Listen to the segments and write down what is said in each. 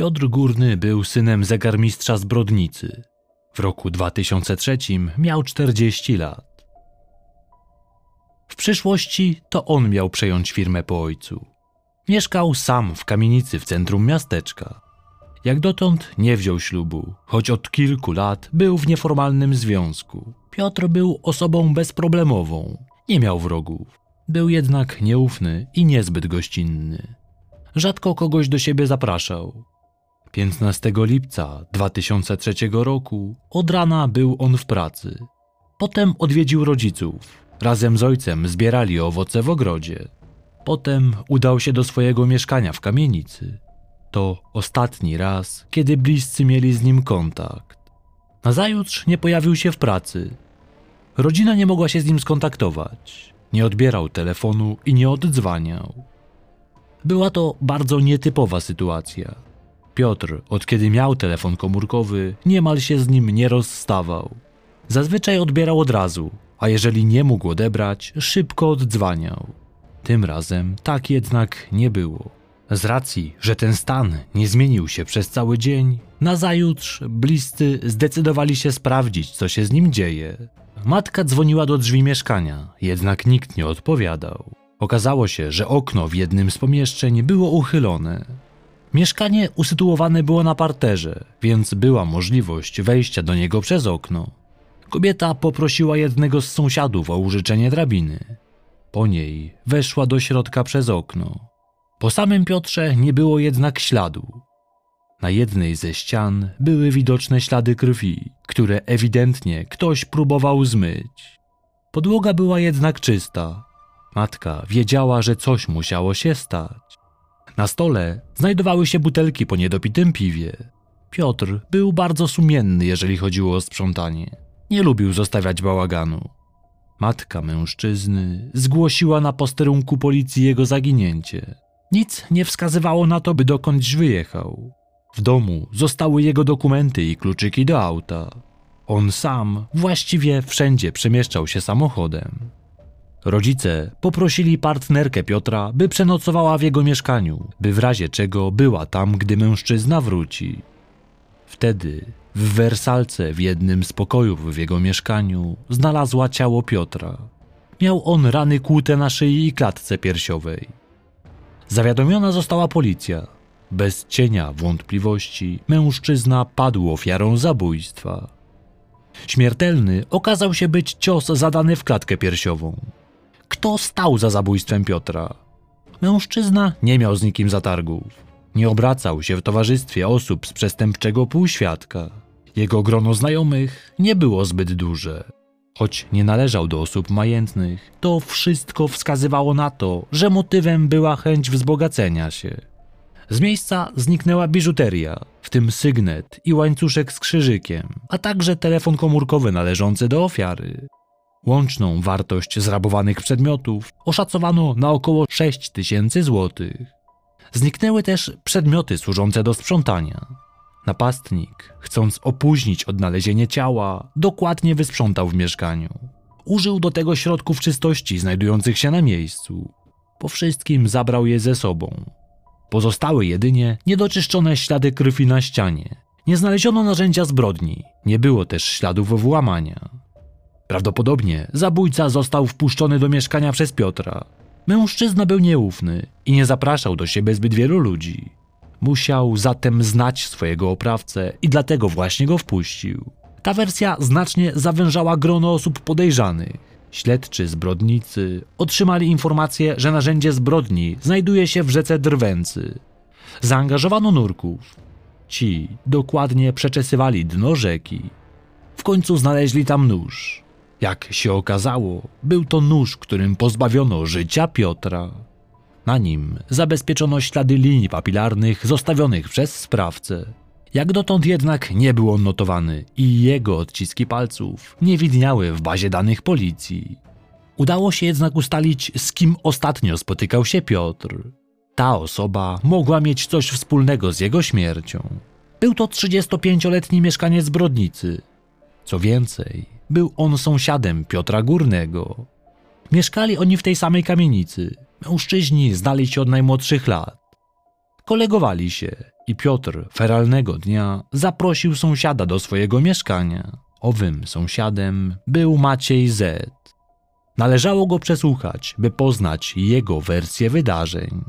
Piotr Górny był synem zegarmistrza z Brodnicy. W roku 2003 miał 40 lat. W przyszłości to on miał przejąć firmę po ojcu. Mieszkał sam w kamienicy w centrum miasteczka. Jak dotąd nie wziął ślubu, choć od kilku lat był w nieformalnym związku. Piotr był osobą bezproblemową, nie miał wrogów. Był jednak nieufny i niezbyt gościnny. Rzadko kogoś do siebie zapraszał. 15 lipca 2003 roku od rana był on w pracy. Potem odwiedził rodziców. Razem z ojcem zbierali owoce w ogrodzie. Potem udał się do swojego mieszkania w kamienicy. To ostatni raz, kiedy bliscy mieli z nim kontakt. Nazajutrz nie pojawił się w pracy. Rodzina nie mogła się z nim skontaktować. Nie odbierał telefonu i nie oddzwaniał. Była to bardzo nietypowa sytuacja. Piotr, od kiedy miał telefon komórkowy, niemal się z nim nie rozstawał. Zazwyczaj odbierał od razu, a jeżeli nie mógł odebrać, szybko oddzwaniał. Tym razem tak jednak nie było. Z racji, że ten stan nie zmienił się przez cały dzień, nazajutrz bliscy zdecydowali się sprawdzić, co się z nim dzieje. Matka dzwoniła do drzwi mieszkania, jednak nikt nie odpowiadał. Okazało się, że okno w jednym z pomieszczeń było uchylone. Mieszkanie usytuowane było na parterze, więc była możliwość wejścia do niego przez okno. Kobieta poprosiła jednego z sąsiadów o użyczenie drabiny. Po niej weszła do środka przez okno. Po samym Piotrze nie było jednak śladu. Na jednej ze ścian były widoczne ślady krwi, które ewidentnie ktoś próbował zmyć. Podłoga była jednak czysta. Matka wiedziała, że coś musiało się stać. Na stole znajdowały się butelki po niedopitym piwie. Piotr był bardzo sumienny, jeżeli chodziło o sprzątanie. Nie lubił zostawiać bałaganu. Matka mężczyzny zgłosiła na posterunku policji jego zaginięcie. Nic nie wskazywało na to, by dokądś wyjechał. W domu zostały jego dokumenty i kluczyki do auta. On sam właściwie wszędzie przemieszczał się samochodem. Rodzice poprosili partnerkę Piotra, by przenocowała w jego mieszkaniu, by w razie czego była tam, gdy mężczyzna wróci. Wtedy w wersalce w jednym z pokojów w jego mieszkaniu znalazła ciało Piotra. Miał on rany kłute na szyi i klatce piersiowej. Zawiadomiona została policja. Bez cienia wątpliwości mężczyzna padł ofiarą zabójstwa. Śmiertelny okazał się być cios zadany w klatkę piersiową. Kto stał za zabójstwem Piotra? Mężczyzna nie miał z nikim zatargów. Nie obracał się w towarzystwie osób z przestępczego półświadka. Jego grono znajomych nie było zbyt duże. Choć nie należał do osób majętnych, to wszystko wskazywało na to, że motywem była chęć wzbogacenia się. Z miejsca zniknęła biżuteria, w tym sygnet i łańcuszek z krzyżykiem, a także telefon komórkowy należący do ofiary. Łączną wartość zrabowanych przedmiotów oszacowano na około 6000 złotych. Zniknęły też przedmioty służące do sprzątania. Napastnik, chcąc opóźnić odnalezienie ciała, dokładnie wysprzątał w mieszkaniu. Użył do tego środków czystości znajdujących się na miejscu. Po wszystkim zabrał je ze sobą. Pozostały jedynie niedoczyszczone ślady krwi na ścianie. Nie znaleziono narzędzia zbrodni, nie było też śladów włamania. Prawdopodobnie zabójca został wpuszczony do mieszkania przez Piotra. Mężczyzna był nieufny i nie zapraszał do siebie zbyt wielu ludzi. Musiał zatem znać swojego oprawcę i dlatego właśnie go wpuścił. Ta wersja znacznie zawężała grono osób podejrzanych. Śledczy zbrodnicy otrzymali informację, że narzędzie zbrodni znajduje się w rzece Drwęcy. Zaangażowano nurków. Ci dokładnie przeczesywali dno rzeki. W końcu znaleźli tam nóż. Jak się okazało, był to nóż, którym pozbawiono życia Piotra. Na nim zabezpieczono ślady linii papilarnych zostawionych przez sprawcę. Jak dotąd jednak nie był on notowany i jego odciski palców nie widniały w bazie danych policji. Udało się jednak ustalić, z kim ostatnio spotykał się Piotr. Ta osoba mogła mieć coś wspólnego z jego śmiercią. Był to 35-letni mieszkaniec Brodnicy. Co więcej, był on sąsiadem Piotra Górnego. Mieszkali oni w tej samej kamienicy. Mężczyźni znali się od najmłodszych lat. Kolegowali się i Piotr feralnego dnia zaprosił sąsiada do swojego mieszkania. Owym sąsiadem był Maciej Z. Należało go przesłuchać, by poznać jego wersję wydarzeń.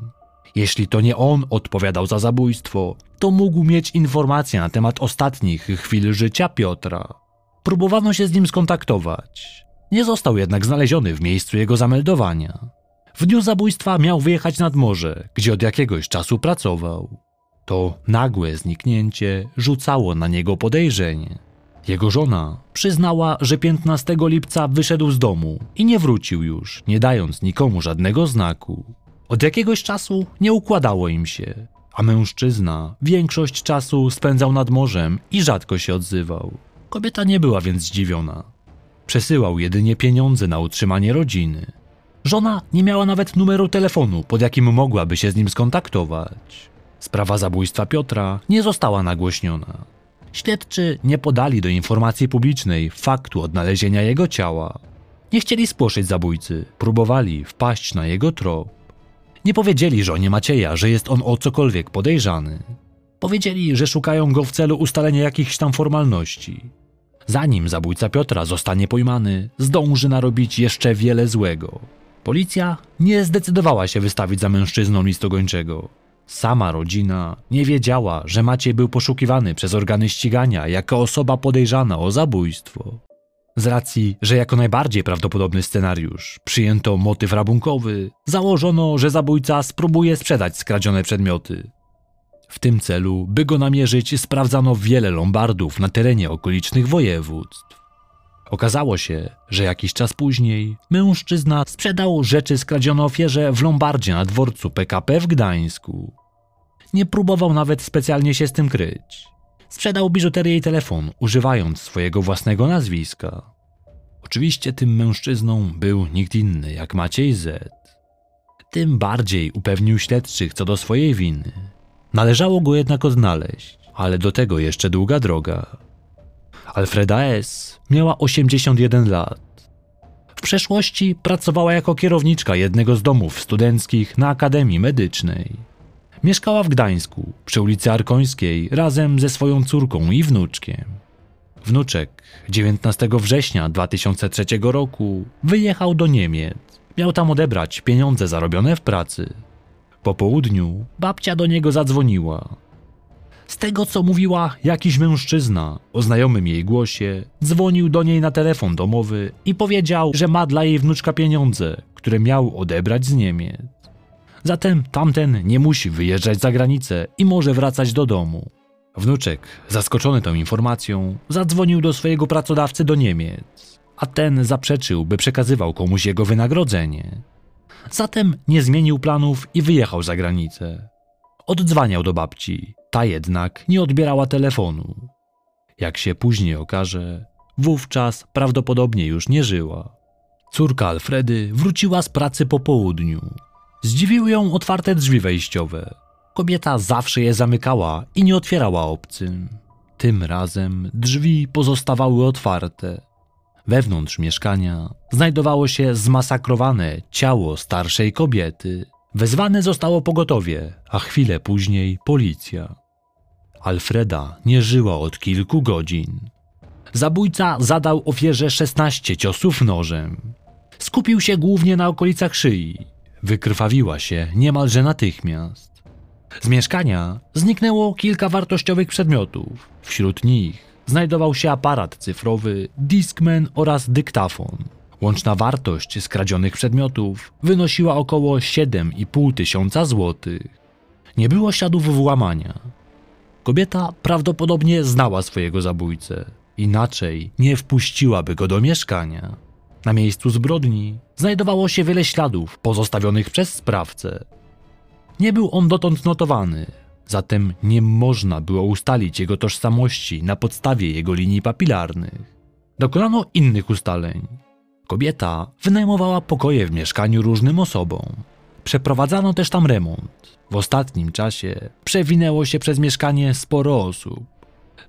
Jeśli to nie on odpowiadał za zabójstwo, to mógł mieć informacje na temat ostatnich chwil życia Piotra. Próbowano się z nim skontaktować. Nie został jednak znaleziony w miejscu jego zameldowania. W dniu zabójstwa miał wyjechać nad morze, gdzie od jakiegoś czasu pracował. To nagłe zniknięcie rzucało na niego podejrzenie. Jego żona przyznała, że 15 lipca wyszedł z domu i nie wrócił już, nie dając nikomu żadnego znaku. Od jakiegoś czasu nie układało im się, a mężczyzna większość czasu spędzał nad morzem i rzadko się odzywał. Kobieta nie była więc zdziwiona. Przesyłał jedynie pieniądze na utrzymanie rodziny. Żona nie miała nawet numeru telefonu, pod jakim mogłaby się z nim skontaktować. Sprawa zabójstwa Piotra nie została nagłośniona. Śledczy nie podali do informacji publicznej faktu odnalezienia jego ciała. Nie chcieli spłoszyć zabójcy, próbowali wpaść na jego trop. Nie powiedzieli żonie Macieja, że jest on o cokolwiek podejrzany. Powiedzieli, że szukają go w celu ustalenia jakichś tam formalności. Zanim zabójca Piotra zostanie pojmany, zdąży narobić jeszcze wiele złego. Policja nie zdecydowała się wystawić za mężczyzną listu gończego. Sama rodzina nie wiedziała, że Maciej był poszukiwany przez organy ścigania jako osoba podejrzana o zabójstwo. Z racji, że jako najbardziej prawdopodobny scenariusz przyjęto motyw rabunkowy, założono, że zabójca spróbuje sprzedać skradzione przedmioty. W tym celu, by go namierzyć, sprawdzano wiele lombardów na terenie okolicznych województw. Okazało się, że jakiś czas później mężczyzna sprzedał rzeczy skradzione ofierze w lombardzie na dworcu PKP w Gdańsku. Nie próbował nawet specjalnie się z tym kryć. Sprzedał biżuterię i telefon, używając swojego własnego nazwiska. Oczywiście tym mężczyzną był nikt inny jak Maciej Z. Tym bardziej upewnił śledczych co do swojej winy. Należało go jednak odnaleźć, ale do tego jeszcze długa droga. Alfreda S. miała 81 lat. W przeszłości pracowała jako kierowniczka jednego z domów studenckich na Akademii Medycznej. Mieszkała w Gdańsku, przy ulicy Arkońskiej, razem ze swoją córką i wnuczkiem. Wnuczek 19 września 2003 roku wyjechał do Niemiec. Miał tam odebrać pieniądze zarobione w pracy. Po południu babcia do niego zadzwoniła. Z tego, co mówiła, jakiś mężczyzna o znajomym jej głosie dzwonił do niej na telefon domowy i powiedział, że ma dla jej wnuczka pieniądze, które miał odebrać z Niemiec. Zatem tamten nie musi wyjeżdżać za granicę i może wracać do domu. Wnuczek, zaskoczony tą informacją, zadzwonił do swojego pracodawcy do Niemiec, a ten zaprzeczył, by przekazywał komuś jego wynagrodzenie. Zatem nie zmienił planów i wyjechał za granicę. Oddzwaniał do babci, ta jednak nie odbierała telefonu. Jak się później okaże, wówczas prawdopodobnie już nie żyła. Córka Alfredy wróciła z pracy po południu. Zdziwiły ją otwarte drzwi wejściowe. Kobieta zawsze je zamykała i nie otwierała obcym. Tym razem drzwi pozostawały otwarte. Wewnątrz mieszkania znajdowało się zmasakrowane ciało starszej kobiety. Wezwane zostało pogotowie, a chwilę później policja. Alfreda nie żyła od kilku godzin. Zabójca zadał ofierze 16 ciosów nożem. Skupił się głównie na okolicach szyi. Wykrwawiła się niemalże natychmiast. Z mieszkania zniknęło kilka wartościowych przedmiotów. Wśród nich znajdował się aparat cyfrowy, Discman oraz dyktafon. Łączna wartość skradzionych przedmiotów wynosiła około 7,5 tysiąca złotych. Nie było śladów włamania. Kobieta prawdopodobnie znała swojego zabójcę. Inaczej nie wpuściłaby go do mieszkania. Na miejscu zbrodni znajdowało się wiele śladów pozostawionych przez sprawcę. Nie był on dotąd notowany, zatem nie można było ustalić jego tożsamości na podstawie jego linii papilarnych. Dokonano innych ustaleń. Kobieta wynajmowała pokoje w mieszkaniu różnym osobom. Przeprowadzano też tam remont. W ostatnim czasie przewinęło się przez mieszkanie sporo osób.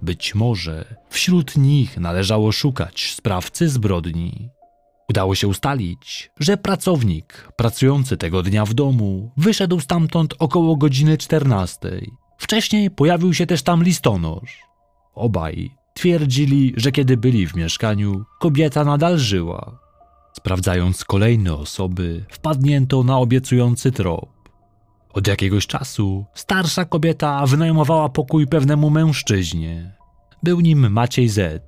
Być może wśród nich należało szukać sprawcy zbrodni. Udało się ustalić, że pracownik pracujący tego dnia w domu wyszedł stamtąd około godziny 14. Wcześniej pojawił się też tam listonosz. Obaj twierdzili, że kiedy byli w mieszkaniu, kobieta nadal żyła. Sprawdzając kolejne osoby, wpadnięto na obiecujący trop. Od jakiegoś czasu starsza kobieta wynajmowała pokój pewnemu mężczyźnie. Był nim Maciej Z.,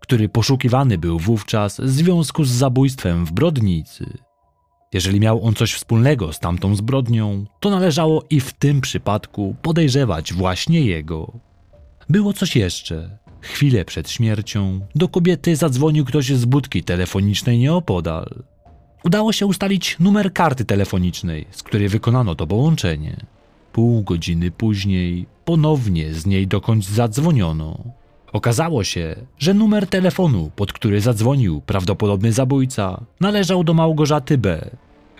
który poszukiwany był wówczas w związku z zabójstwem w Brodnicy. Jeżeli miał on coś wspólnego z tamtą zbrodnią, to należało i w tym przypadku podejrzewać właśnie jego. Było coś jeszcze. Chwilę przed śmiercią do kobiety zadzwonił ktoś z budki telefonicznej nieopodal. Udało się ustalić numer karty telefonicznej, z której wykonano to połączenie. Pół godziny później ponownie z niej dokądś zadzwoniono. Okazało się, że numer telefonu, pod który zadzwonił prawdopodobny zabójca, należał do Małgorzaty B.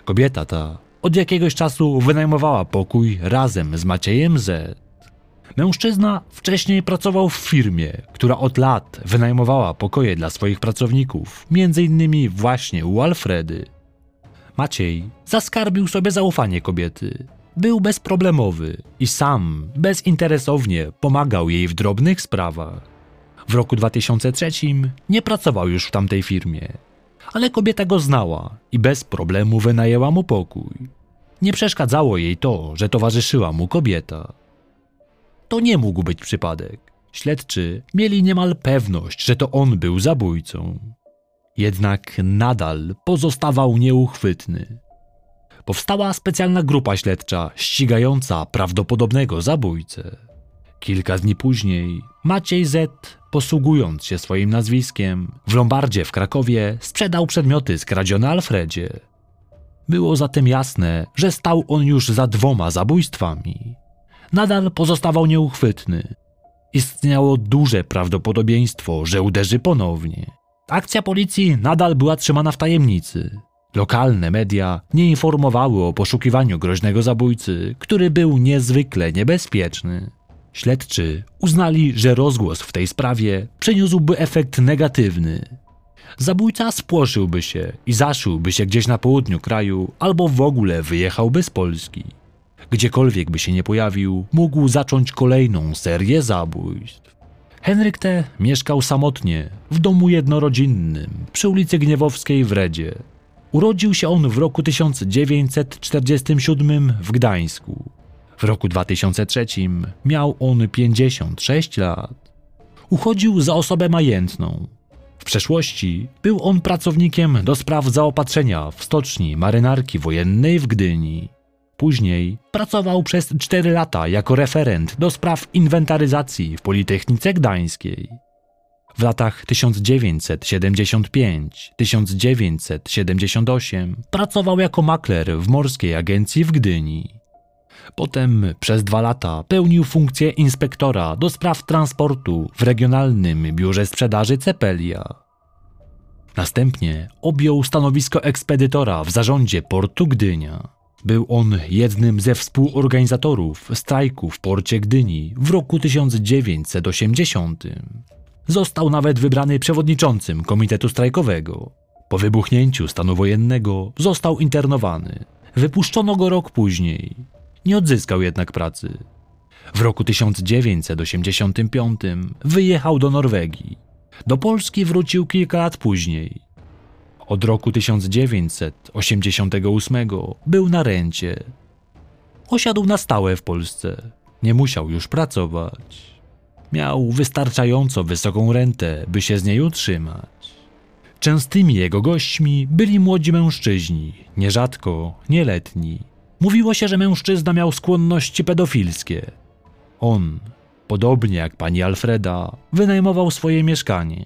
Kobieta ta od jakiegoś czasu wynajmowała pokój razem z Maciejem Z. Mężczyzna wcześniej pracował w firmie, która od lat wynajmowała pokoje dla swoich pracowników, m.in. właśnie u Alfredy. Maciej zaskarbił sobie zaufanie kobiety. Był bezproblemowy i sam bezinteresownie pomagał jej w drobnych sprawach. W roku 2003 nie pracował już w tamtej firmie, ale kobieta go znała i bez problemu wynajęła mu pokój. Nie przeszkadzało jej to, że towarzyszyła mu kobieta. To nie mógł być przypadek. Śledczy mieli niemal pewność, że to on był zabójcą. Jednak nadal pozostawał nieuchwytny. Powstała specjalna grupa śledcza ścigająca prawdopodobnego zabójcę. Kilka dni później Maciej Z., posługując się swoim nazwiskiem, w lombardzie w Krakowie sprzedał przedmioty skradzione Alfredzie. Było zatem jasne, że stał on już za dwoma zabójstwami. Nadal pozostawał nieuchwytny. Istniało duże prawdopodobieństwo, że uderzy ponownie. Akcja policji nadal była trzymana w tajemnicy. Lokalne media nie informowały o poszukiwaniu groźnego zabójcy, który był niezwykle niebezpieczny. Śledczy uznali, że rozgłos w tej sprawie przyniósłby efekt negatywny. Zabójca spłoszyłby się i zaszyłby się gdzieś na południu kraju albo w ogóle wyjechałby z Polski. Gdziekolwiek by się nie pojawił, mógł zacząć kolejną serię zabójstw. Henryk T. mieszkał samotnie w domu jednorodzinnym przy ulicy Gniewowskiej w Redzie. Urodził się on w roku 1947 w Gdańsku. W roku 2003 miał on 56 lat. Uchodził za osobę majętną. W przeszłości był on pracownikiem do spraw zaopatrzenia w Stoczni Marynarki Wojennej w Gdyni. Później pracował przez 4 lata jako referent do spraw inwentaryzacji w Politechnice Gdańskiej. W latach 1975-1978 pracował jako makler w Morskiej Agencji w Gdyni. Potem przez 2 lata pełnił funkcję inspektora do spraw transportu w Regionalnym Biurze Sprzedaży Cepelia. Następnie objął stanowisko ekspedytora w zarządzie Portu Gdynia. Był on jednym ze współorganizatorów strajku w porcie Gdyni w roku 1980. Został nawet wybrany przewodniczącym komitetu strajkowego. Po wybuchnięciu stanu wojennego został internowany. Wypuszczono go rok później. Nie odzyskał jednak pracy. W roku 1985 wyjechał do Norwegii. Do Polski wrócił kilka lat później. Od roku 1988 był na rencie. Osiadł na stałe w Polsce. Nie musiał już pracować. Miał wystarczająco wysoką rentę, by się z niej utrzymać. Częstymi jego gośćmi byli młodzi mężczyźni, nierzadko nieletni. Mówiło się, że mężczyzna miał skłonności pedofilskie. On, podobnie jak pani Alfreda, wynajmował swoje mieszkanie.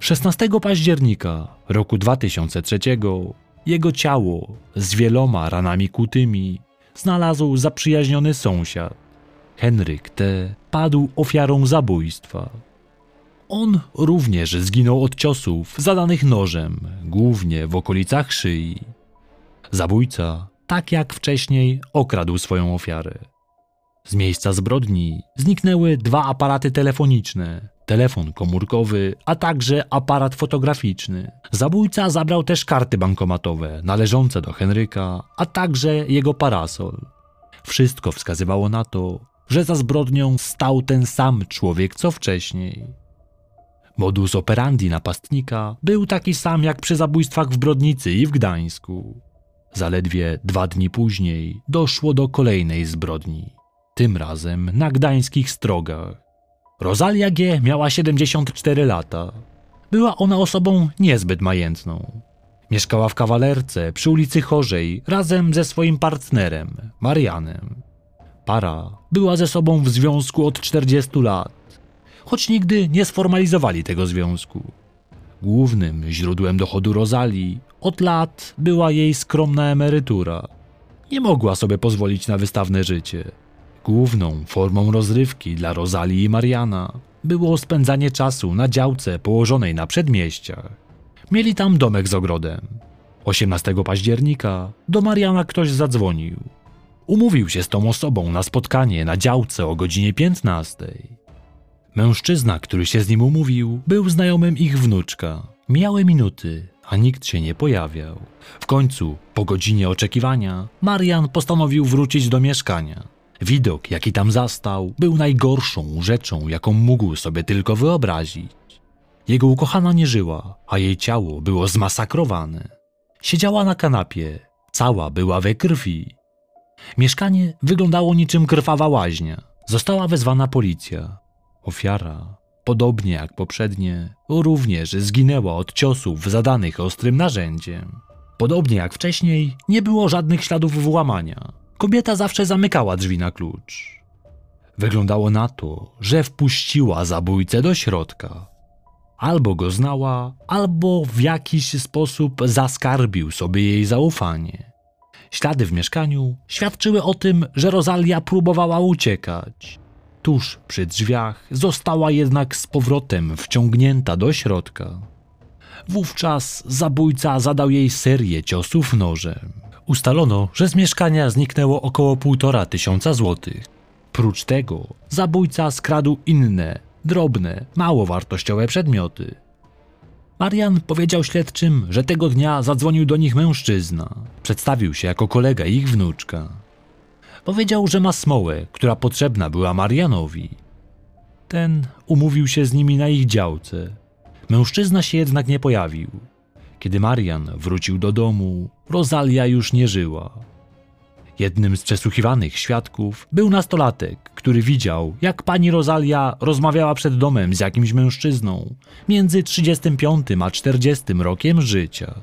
16 października roku 2003 jego ciało z wieloma ranami kłutymi znalazł zaprzyjaźniony sąsiad. Henryk T. padł ofiarą zabójstwa. On również zginął od ciosów zadanych nożem, głównie w okolicach szyi. Zabójca, tak jak wcześniej, okradł swoją ofiarę. Z miejsca zbrodni zniknęły 2 aparaty telefoniczne, telefon komórkowy, a także aparat fotograficzny. Zabójca zabrał też karty bankomatowe należące do Henryka, a także jego parasol. Wszystko wskazywało na to, że za zbrodnią stał ten sam człowiek co wcześniej. Modus operandi napastnika był taki sam jak przy zabójstwach w Brodnicy i w Gdańsku. Zaledwie 2 dni później doszło do kolejnej zbrodni, tym razem na gdańskich Strogach. Rozalia G. miała 74 lata. Była ona osobą niezbyt majętną. Mieszkała w Kawalerce przy ulicy Chorzej razem ze swoim partnerem, Marianem. Para była ze sobą w związku od 40 lat, choć nigdy nie sformalizowali tego związku. Głównym źródłem dochodu Rozalii od lat była jej skromna emerytura. Nie mogła sobie pozwolić na wystawne życie. Główną formą rozrywki dla Rozalii i Mariana było spędzanie czasu na działce położonej na przedmieściach. Mieli tam domek z ogrodem. 18 października do Mariana ktoś zadzwonił. Umówił się z tą osobą na spotkanie na działce o godzinie 15. Mężczyzna, który się z nim umówił, był znajomym ich wnuczka. Mijały minuty, a nikt się nie pojawiał. W końcu, po godzinie oczekiwania, Marian postanowił wrócić do mieszkania. Widok, jaki tam zastał, był najgorszą rzeczą, jaką mógł sobie tylko wyobrazić. Jego ukochana nie żyła, a jej ciało było zmasakrowane. Siedziała na kanapie, cała była we krwi. Mieszkanie wyglądało niczym krwawa łaźnia. Została wezwana policja. Ofiara, podobnie jak poprzednie, również zginęła od ciosów zadanych ostrym narzędziem. Podobnie jak wcześniej, nie było żadnych śladów włamania. Kobieta zawsze zamykała drzwi na klucz. Wyglądało na to, że wpuściła zabójcę do środka. Albo go znała, albo w jakiś sposób zaskarbił sobie jej zaufanie. Ślady w mieszkaniu świadczyły o tym, że Rozalia próbowała uciekać. Tuż przy drzwiach została jednak z powrotem wciągnięta do środka. Wówczas zabójca zadał jej serię ciosów nożem. Ustalono, że z mieszkania zniknęło około 1500 złotych. Prócz tego zabójca skradł inne, drobne, mało wartościowe przedmioty. Marian powiedział śledczym, że tego dnia zadzwonił do nich mężczyzna. Przedstawił się jako kolega ich wnuczka. Powiedział, że ma smołę, która potrzebna była Marianowi. Ten umówił się z nimi na ich działce. Mężczyzna się jednak nie pojawił. Kiedy Marian wrócił do domu, Rozalia już nie żyła. Jednym z przesłuchiwanych świadków był nastolatek, który widział, jak pani Rozalia rozmawiała przed domem z jakimś mężczyzną między 35 a 40 rokiem życia.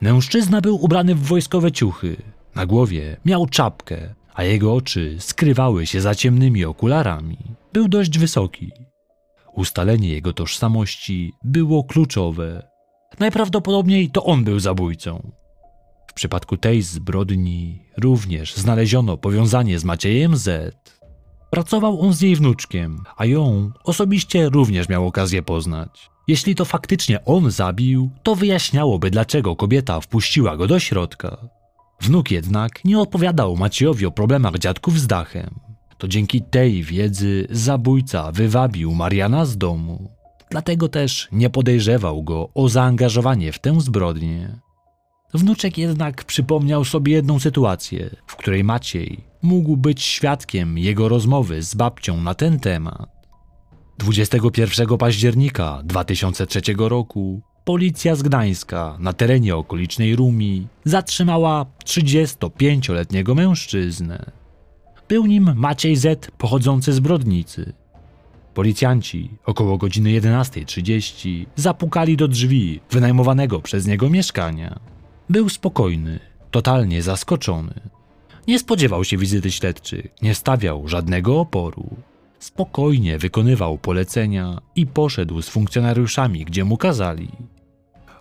Mężczyzna był ubrany w wojskowe ciuchy, na głowie miał czapkę, a jego oczy skrywały się za ciemnymi okularami. Był dość wysoki. Ustalenie jego tożsamości było kluczowe. Najprawdopodobniej to on był zabójcą. W przypadku tej zbrodni również znaleziono powiązanie z Maciejem Z. Pracował on z jej wnuczkiem, a ją osobiście również miał okazję poznać. Jeśli to faktycznie on zabił, to wyjaśniałoby, dlaczego kobieta wpuściła go do środka. Wnuk jednak nie opowiadał Maciejowi o problemach dziadków z dachem. To dzięki tej wiedzy zabójca wywabił Mariana z domu. Dlatego też nie podejrzewał go o zaangażowanie w tę zbrodnię. Wnuczek jednak przypomniał sobie jedną sytuację, w której Maciej mógł być świadkiem jego rozmowy z babcią na ten temat. 21 października 2003 roku policja z Gdańska na terenie okolicznej Rumi zatrzymała 35-letniego mężczyznę. Był nim Maciej Z. pochodzący z Brodnicy. Policjanci około godziny 11:30 zapukali do drzwi wynajmowanego przez niego mieszkania. Był spokojny, totalnie zaskoczony. Nie spodziewał się wizyty śledczych, nie stawiał żadnego oporu. Spokojnie wykonywał polecenia i poszedł z funkcjonariuszami, gdzie mu kazali.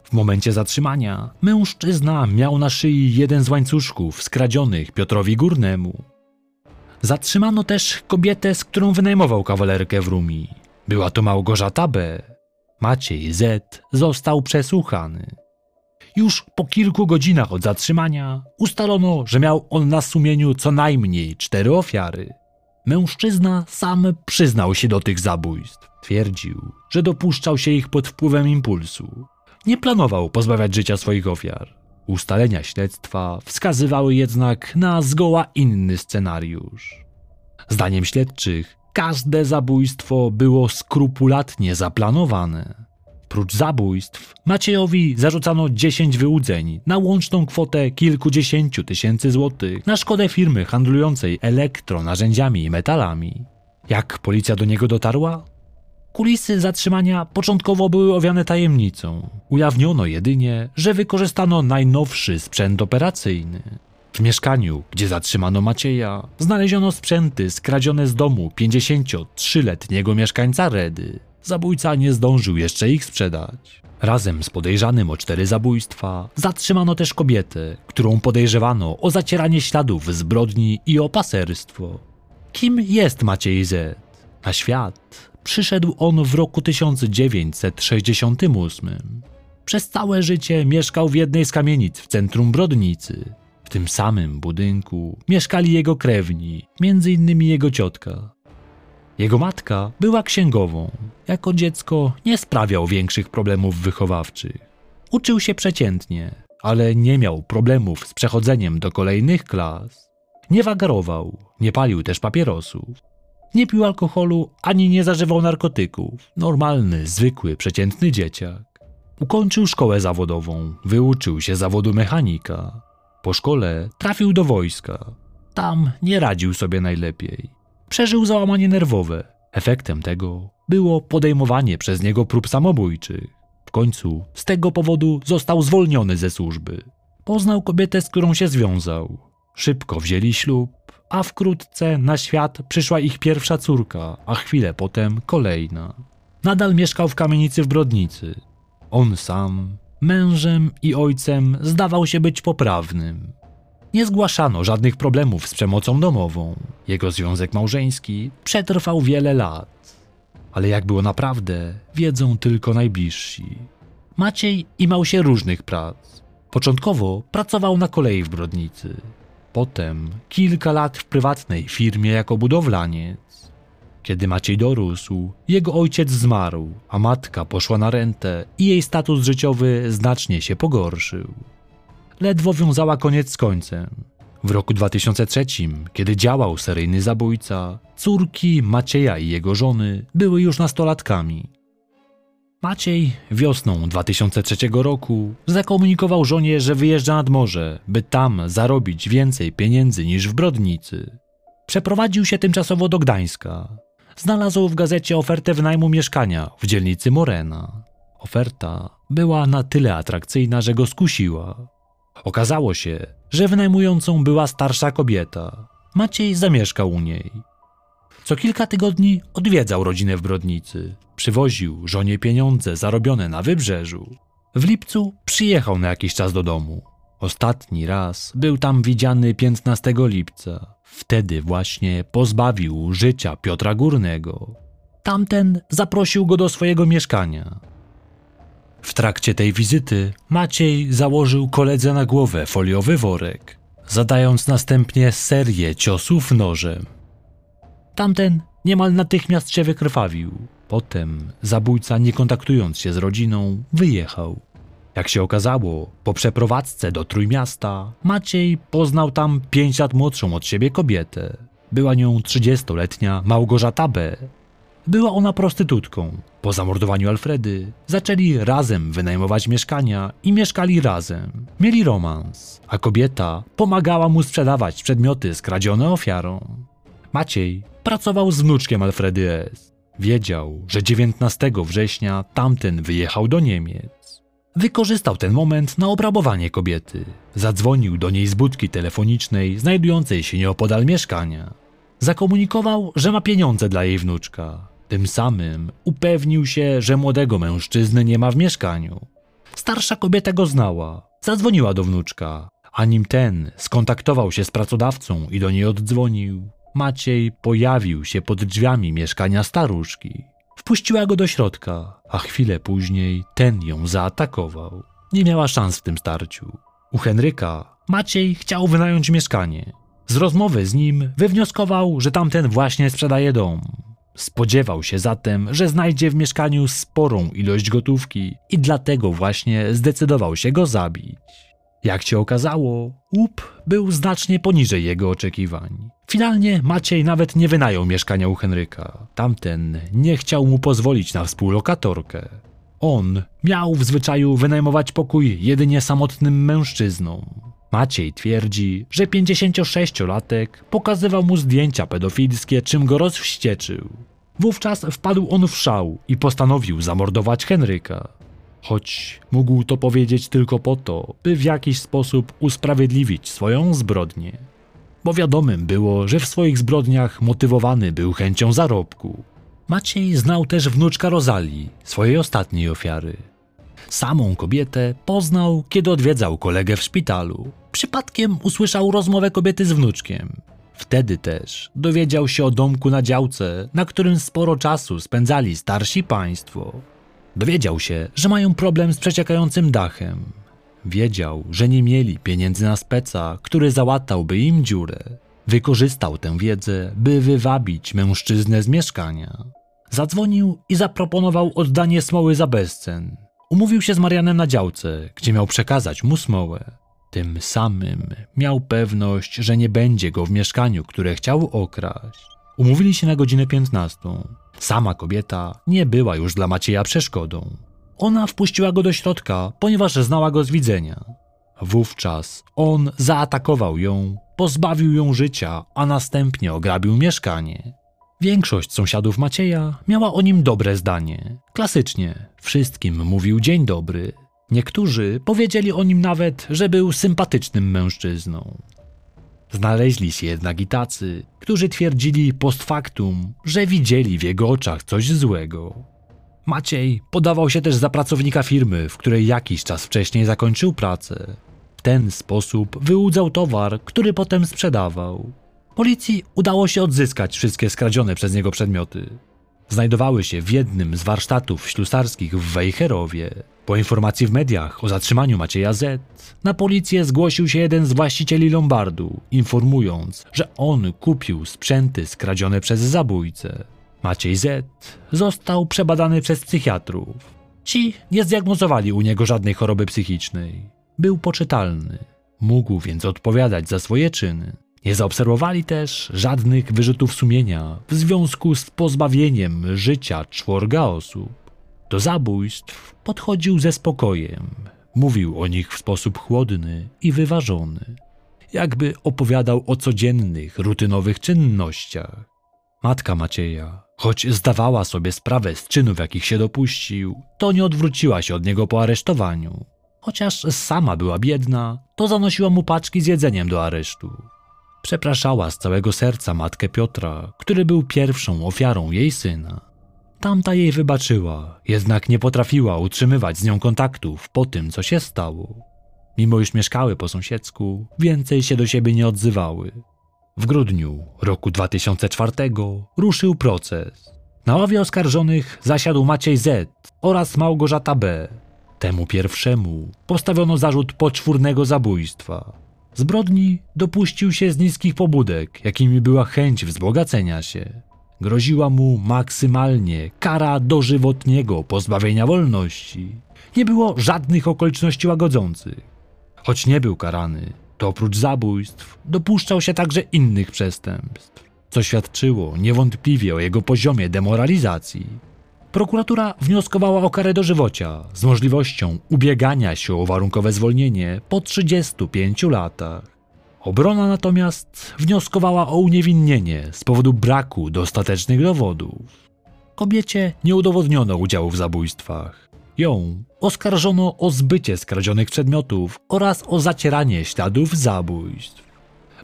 W momencie zatrzymania mężczyzna miał na szyi jeden z łańcuszków skradzionych Piotrowi Górnemu. Zatrzymano też kobietę, z którą wynajmował kawalerkę w Rumi. Była to Małgorzata B. Maciej Z. został przesłuchany. Już po kilku godzinach od zatrzymania ustalono, że miał on na sumieniu co najmniej 4 ofiary. Mężczyzna sam przyznał się do tych zabójstw. Twierdził, że dopuszczał się ich pod wpływem impulsu. Nie planował pozbawiać życia swoich ofiar. Ustalenia śledztwa wskazywały jednak na zgoła inny scenariusz. Zdaniem śledczych, każde zabójstwo było skrupulatnie zaplanowane. Prócz zabójstw Maciejowi zarzucano 10 wyłudzeń na łączną kwotę kilkudziesięciu tysięcy złotych na szkodę firmy handlującej elektronarzędziami i metalami. Jak policja do niego dotarła? Kulisy zatrzymania początkowo były owiane tajemnicą. Ujawniono jedynie, że wykorzystano najnowszy sprzęt operacyjny. W mieszkaniu, gdzie zatrzymano Macieja, znaleziono sprzęty skradzione z domu 53-letniego mieszkańca Redy. Zabójca nie zdążył jeszcze ich sprzedać. Razem z podejrzanym o 4 zabójstwa zatrzymano też kobietę, którą podejrzewano o zacieranie śladów zbrodni i o paserstwo. Kim jest Maciej Z.? Na świat przyszedł on w roku 1968. Przez całe życie mieszkał w jednej z kamienic w centrum Brodnicy. W tym samym budynku mieszkali jego krewni, m.in. jego ciotka. Jego matka była księgową. Jako dziecko nie sprawiał większych problemów wychowawczych. Uczył się przeciętnie, ale nie miał problemów z przechodzeniem do kolejnych klas. Nie wagarował, nie palił też papierosów. Nie pił alkoholu ani nie zażywał narkotyków. Normalny, zwykły, przeciętny dzieciak. Ukończył szkołę zawodową, wyuczył się zawodu mechanika. Po szkole trafił do wojska. Tam nie radził sobie najlepiej. Przeżył załamanie nerwowe. Efektem tego było podejmowanie przez niego prób samobójczych. W końcu z tego powodu został zwolniony ze służby. Poznał kobietę, z którą się związał. Szybko wzięli ślub, a wkrótce na świat przyszła ich pierwsza córka, a chwilę potem kolejna. Nadal mieszkał w kamienicy w Brodnicy. On sam, mężem i ojcem, zdawał się być poprawnym. Nie zgłaszano żadnych problemów z przemocą domową. Jego związek małżeński przetrwał wiele lat. Ale jak było naprawdę, wiedzą tylko najbliżsi. Maciej imał się różnych prac. Początkowo pracował na kolei w Brodnicy. Potem kilka lat w prywatnej firmie jako budowlaniec. Kiedy Maciej dorósł, jego ojciec zmarł, a matka poszła na rentę i jej status życiowy znacznie się pogorszył. Ledwo wiązała koniec z końcem. W roku 2003, kiedy działał seryjny zabójca, córki Macieja i jego żony były już nastolatkami. Maciej wiosną 2003 roku zakomunikował żonie, że wyjeżdża nad morze, by tam zarobić więcej pieniędzy niż w Brodnicy. Przeprowadził się tymczasowo do Gdańska. Znalazł w gazecie ofertę wynajmu mieszkania w dzielnicy Morena. Oferta była na tyle atrakcyjna, że go skusiła. Okazało się, że wynajmującą była starsza kobieta. Maciej zamieszkał u niej. Co kilka tygodni odwiedzał rodzinę w Brodnicy. Przywoził żonie pieniądze zarobione na wybrzeżu. W lipcu przyjechał na jakiś czas do domu. Ostatni raz był tam widziany 15 lipca. Wtedy właśnie pozbawił życia Piotra Górnego. Tamten zaprosił go do swojego mieszkania. W trakcie tej wizyty Maciej założył koledze na głowę foliowy worek, zadając następnie serię ciosów nożem. Tamten niemal natychmiast się wykrwawił. Potem zabójca, nie kontaktując się z rodziną, wyjechał. Jak się okazało, po przeprowadzce do Trójmiasta Maciej poznał tam 5 lat młodszą od siebie kobietę. Była nią 30-letnia Małgorzata B. Była ona prostytutką. Po zamordowaniu Alfredy zaczęli razem wynajmować mieszkania i mieszkali razem. Mieli romans, a kobieta pomagała mu sprzedawać przedmioty skradzione ofiarą. Maciej pracował z wnuczkiem Alfredy S. Wiedział, że 19 września tamten wyjechał do Niemiec. Wykorzystał ten moment na obrabowanie kobiety. Zadzwonił do niej z budki telefonicznej znajdującej się nieopodal mieszkania. Zakomunikował, że ma pieniądze dla jej wnuczka. Tym samym upewnił się, że młodego mężczyzny nie ma w mieszkaniu. Starsza kobieta go znała. Zadzwoniła do wnuczka. A nim ten skontaktował się z pracodawcą i do niej oddzwonił, Maciej pojawił się pod drzwiami mieszkania staruszki. Wpuściła go do środka, a chwilę później ten ją zaatakował. Nie miała szans w tym starciu. U Henryka Maciej chciał wynająć mieszkanie. Z rozmowy z nim wywnioskował, że tamten właśnie sprzedaje dom. Spodziewał się zatem, że znajdzie w mieszkaniu sporą ilość gotówki i dlatego właśnie zdecydował się go zabić. Jak się okazało, łup był znacznie poniżej jego oczekiwań. Finalnie Maciej nawet nie wynajął mieszkania u Henryka. Tamten nie chciał mu pozwolić na współlokatorkę. On miał w zwyczaju wynajmować pokój jedynie samotnym mężczyznom. Maciej twierdzi, że 56-latek pokazywał mu zdjęcia pedofilskie, czym go rozwścieczył. Wówczas wpadł on w szał i postanowił zamordować Henryka. Choć mógł to powiedzieć tylko po to, by w jakiś sposób usprawiedliwić swoją zbrodnię. Bo wiadomym było, że w swoich zbrodniach motywowany był chęcią zarobku. Maciej znał też wnuczka Rozalii, swojej ostatniej ofiary. Samą kobietę poznał, kiedy odwiedzał kolegę w szpitalu. Przypadkiem usłyszał rozmowę kobiety z wnuczkiem. Wtedy też dowiedział się o domku na działce, na którym sporo czasu spędzali starsi państwo. Dowiedział się, że mają problem z przeciekającym dachem. Wiedział, że nie mieli pieniędzy na speca, który załatałby im dziurę. Wykorzystał tę wiedzę, by wywabić mężczyznę z mieszkania. Zadzwonił i zaproponował oddanie smoły za bezcen. Umówił się z Marianem na działce, gdzie miał przekazać mu smołę. Tym samym miał pewność, że nie będzie go w mieszkaniu, które chciał okraść. Umówili się na godzinę 15. Sama kobieta nie była już dla Macieja przeszkodą. Ona wpuściła go do środka, ponieważ znała go z widzenia. Wówczas on zaatakował ją, pozbawił ją życia, a następnie ograbił mieszkanie. Większość sąsiadów Macieja miała o nim dobre zdanie. Klasycznie, wszystkim mówił dzień dobry. Niektórzy powiedzieli o nim nawet, że był sympatycznym mężczyzną. Znaleźli się jednak i tacy, którzy twierdzili post factum, że widzieli w jego oczach coś złego. Maciej podawał się też za pracownika firmy, w której jakiś czas wcześniej zakończył pracę. W ten sposób wyłudzał towar, który potem sprzedawał. Policji udało się odzyskać wszystkie skradzione przez niego przedmioty. Znajdowały się w jednym z warsztatów ślusarskich w Wejherowie. Po informacji w mediach o zatrzymaniu Macieja Z. na policję zgłosił się jeden z właścicieli lombardu, informując, że on kupił sprzęty skradzione przez zabójcę. Maciej Z. został przebadany przez psychiatrów. Ci nie zdiagnozowali u niego żadnej choroby psychicznej. Był poczytalny, mógł więc odpowiadać za swoje czyny. Nie zaobserwowali też żadnych wyrzutów sumienia w związku z pozbawieniem życia 4 osób. Do zabójstw podchodził ze spokojem. Mówił o nich w sposób chłodny i wyważony. Jakby opowiadał o codziennych, rutynowych czynnościach. Matka Macieja, choć zdawała sobie sprawę z czynów, jakich się dopuścił, to nie odwróciła się od niego po aresztowaniu. Chociaż sama była biedna, to zanosiła mu paczki z jedzeniem do aresztu. Przepraszała z całego serca matkę Piotra, który był pierwszą ofiarą jej syna. Tamta jej wybaczyła, jednak nie potrafiła utrzymywać z nią kontaktów po tym, co się stało. Mimo iż mieszkały po sąsiedzku, więcej się do siebie nie odzywały. W grudniu roku 2004 ruszył proces. Na ławie oskarżonych zasiadł Maciej Z. oraz Małgorzata B. Temu pierwszemu postawiono zarzut poczwórnego zabójstwa. Zbrodni dopuścił się z niskich pobudek, jakimi była chęć wzbogacenia się. Groziła mu maksymalnie kara dożywotniego pozbawienia wolności. Nie było żadnych okoliczności łagodzących. Choć nie był karany, to oprócz zabójstw dopuszczał się także innych przestępstw, co świadczyło niewątpliwie o jego poziomie demoralizacji. Prokuratura wnioskowała o karę dożywocia z możliwością ubiegania się o warunkowe zwolnienie po 35 latach. Obrona natomiast wnioskowała o uniewinnienie z powodu braku dostatecznych dowodów. Kobiecie nie udowodniono udziału w zabójstwach. Ją oskarżono o zbycie skradzionych przedmiotów oraz o zacieranie śladów zabójstw.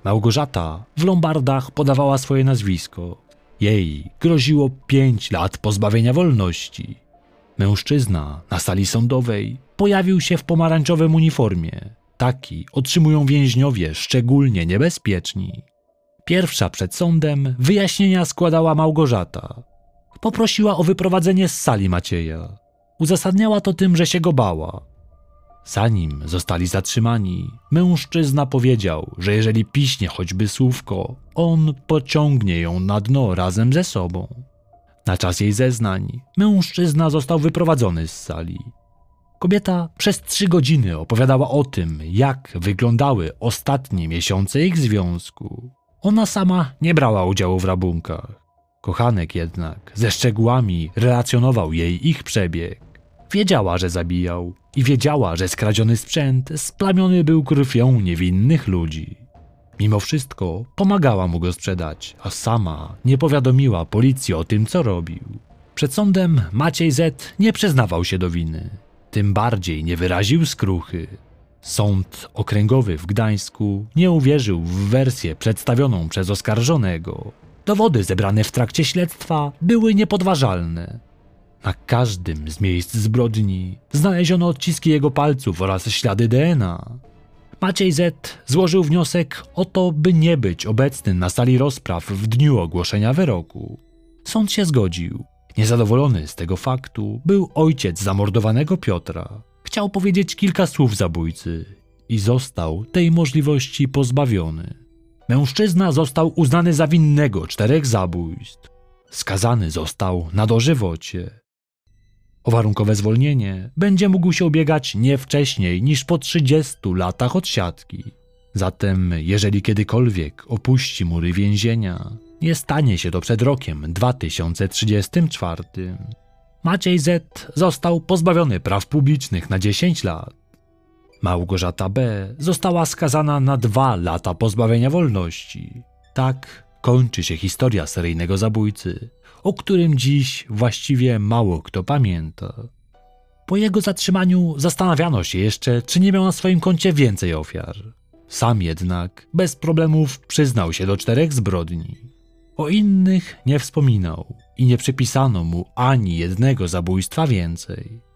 Małgorzata w lombardach podawała swoje nazwisko. Jej groziło 5 lat pozbawienia wolności. Mężczyzna na sali sądowej pojawił się w pomarańczowym uniformie. Taki otrzymują więźniowie szczególnie niebezpieczni. Pierwsza przed sądem wyjaśnienia składała Małgorzata. Poprosiła o wyprowadzenie z sali Macieja. Uzasadniała to tym, że się go bała. Zanim zostali zatrzymani, mężczyzna powiedział, że jeżeli piśnie choćby słówko, on pociągnie ją na dno razem ze sobą. Na czas jej zeznań mężczyzna został wyprowadzony z sali. Kobieta przez 3 godziny opowiadała o tym, jak wyglądały ostatnie miesiące ich związku. Ona sama nie brała udziału w rabunkach. Kochanek jednak ze szczegółami relacjonował jej ich przebieg. Wiedziała, że zabijał i wiedziała, że skradziony sprzęt splamiony był krwią niewinnych ludzi. Mimo wszystko pomagała mu go sprzedać, a sama nie powiadomiła policji o tym, co robił. Przed sądem Maciej Z. nie przyznawał się do winy. Tym bardziej nie wyraził skruchy. Sąd Okręgowy w Gdańsku nie uwierzył w wersję przedstawioną przez oskarżonego. Dowody zebrane w trakcie śledztwa były niepodważalne. Na każdym z miejsc zbrodni znaleziono odciski jego palców oraz ślady DNA. Maciej Z. złożył wniosek o to, by nie być obecny na sali rozpraw w dniu ogłoszenia wyroku. Sąd się zgodził. Niezadowolony z tego faktu był ojciec zamordowanego Piotra. Chciał powiedzieć kilka słów zabójcy i został tej możliwości pozbawiony. Mężczyzna został uznany za winnego 4 zabójstw. Skazany został na dożywocie. O warunkowe zwolnienie będzie mógł się ubiegać nie wcześniej niż po 30 latach odsiadki. Zatem jeżeli kiedykolwiek opuści mury więzienia, nie stanie się to przed rokiem 2034. Maciej Z. został pozbawiony praw publicznych na 10 lat. Małgorzata B. została skazana na 2 lata pozbawienia wolności. Tak kończy się historia seryjnego zabójcy, o którym dziś właściwie mało kto pamięta. Po jego zatrzymaniu zastanawiano się jeszcze, czy nie miał na swoim koncie więcej ofiar. Sam jednak bez problemów przyznał się do 4 zbrodni. O innych nie wspominał i nie przypisano mu ani jednego zabójstwa więcej.